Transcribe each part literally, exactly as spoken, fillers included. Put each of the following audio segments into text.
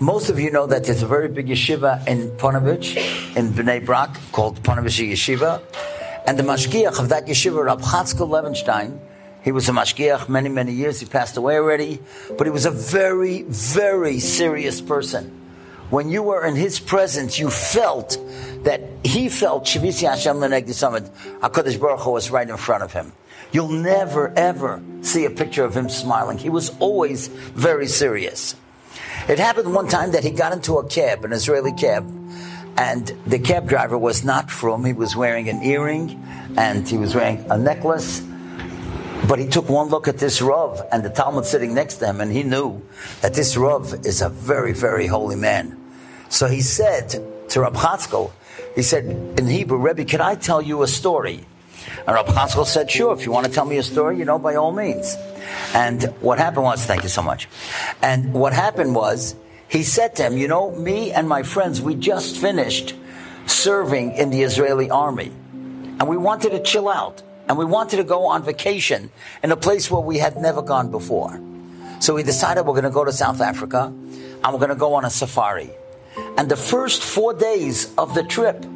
Most of you know that there's a very big yeshiva in Ponovezh, in Bnei Brak, called Ponovezh Yeshiva. And the mashgiach of that yeshiva, Rav Chatzkel Levinstein, he was a mashgiach many, many years. He passed away already. But he was a very, very serious person. When you were in his presence, you felt that he felt Shavisi Hashem l'negdi tamid. HaKadosh Barucho was right in front of him. You'll never, ever see a picture of him smiling. He was always very serious. It happened one time that he got into a cab, an Israeli cab, and the cab driver was not from. He was wearing an earring, and he was wearing a necklace. But he took one look at this Rav and the Talmud sitting next to him, and he knew that this Rav is a very, very holy man. So he said to Rav Chatzkel, he said, in Hebrew, Rebbe, can I tell you a story? And Rav Chatzkel said, sure, if you want to tell me a story, you know, by all means. And what happened was, thank you so much. And what happened was, he said to him, you know, me and my friends, we just finished serving in the Israeli army. And we wanted to chill out. And we wanted to go on vacation in a place where we had never gone before. So we decided we're going to go to South Africa and we're going to go on a safari. And the first four days of the trip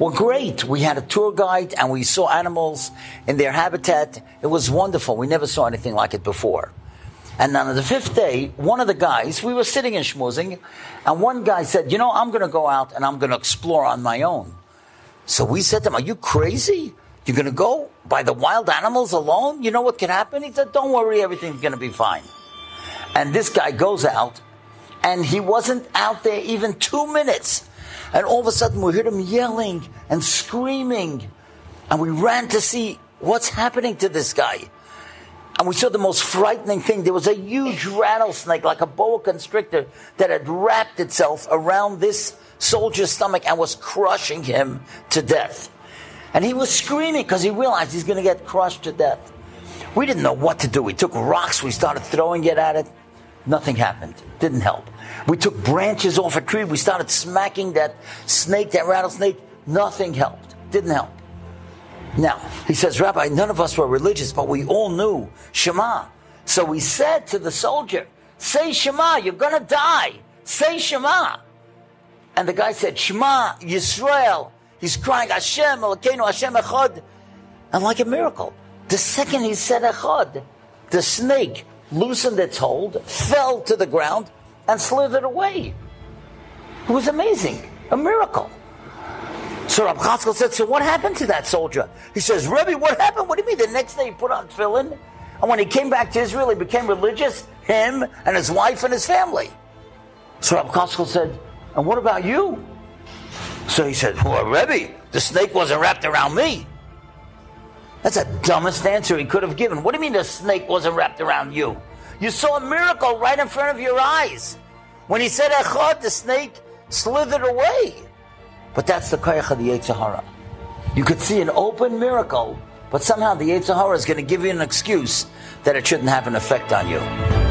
were great. We had a tour guide and we saw animals in their habitat. It was wonderful. We never saw anything like it before. And then on the fifth day, one of the guys, we were sitting and schmoozing, and one guy said, you know, I'm going to go out and I'm going to explore on my own. So we said to him, are you crazy? You're going to go by the wild animals alone? You know what can happen? He said, don't worry, everything's going to be fine. And this guy goes out, and he wasn't out there even two minutes. And all of a sudden, we heard him yelling and screaming. And we ran to see what's happening to this guy. And we saw the most frightening thing. There was a huge rattlesnake, like a boa constrictor, that had wrapped itself around this soldier's stomach and was crushing him to death. And he was screaming because he realized he's going to get crushed to death. We didn't know what to do. We took rocks. We started throwing it at it. Nothing happened. Didn't help. We took branches off a tree. We started smacking that snake, that rattlesnake. Nothing helped. Didn't help. Now, he says, Rabbi, none of us were religious, but we all knew Shema. So we said to the soldier, say Shema, you're going to die. Say Shema. And the guy said, Shema Yisrael. He's crying, Hashem, Elokeinu, Hashem, Echad. And like a miracle, the second he said Echad, the snake loosened its hold, fell to the ground, and slithered away. It was amazing. A miracle. So Rav Chatzkel said, so what happened to that soldier? He says, Rebbe, what happened? What do you mean? The next day he put on tefillin, and when he came back to Israel, he became religious, him and his wife and his family. So Rav Chatzkel said, and what about you? So he said, well, Rebbe, the snake wasn't wrapped around me. That's the dumbest answer he could have given. What do you mean the snake wasn't wrapped around you? You saw a miracle right in front of your eyes. When he said Echad, the snake slithered away. But that's the kaycha of the Yitzhara. You could see an open miracle, but somehow the Yitzhara is going to give you an excuse that it shouldn't have an effect on you.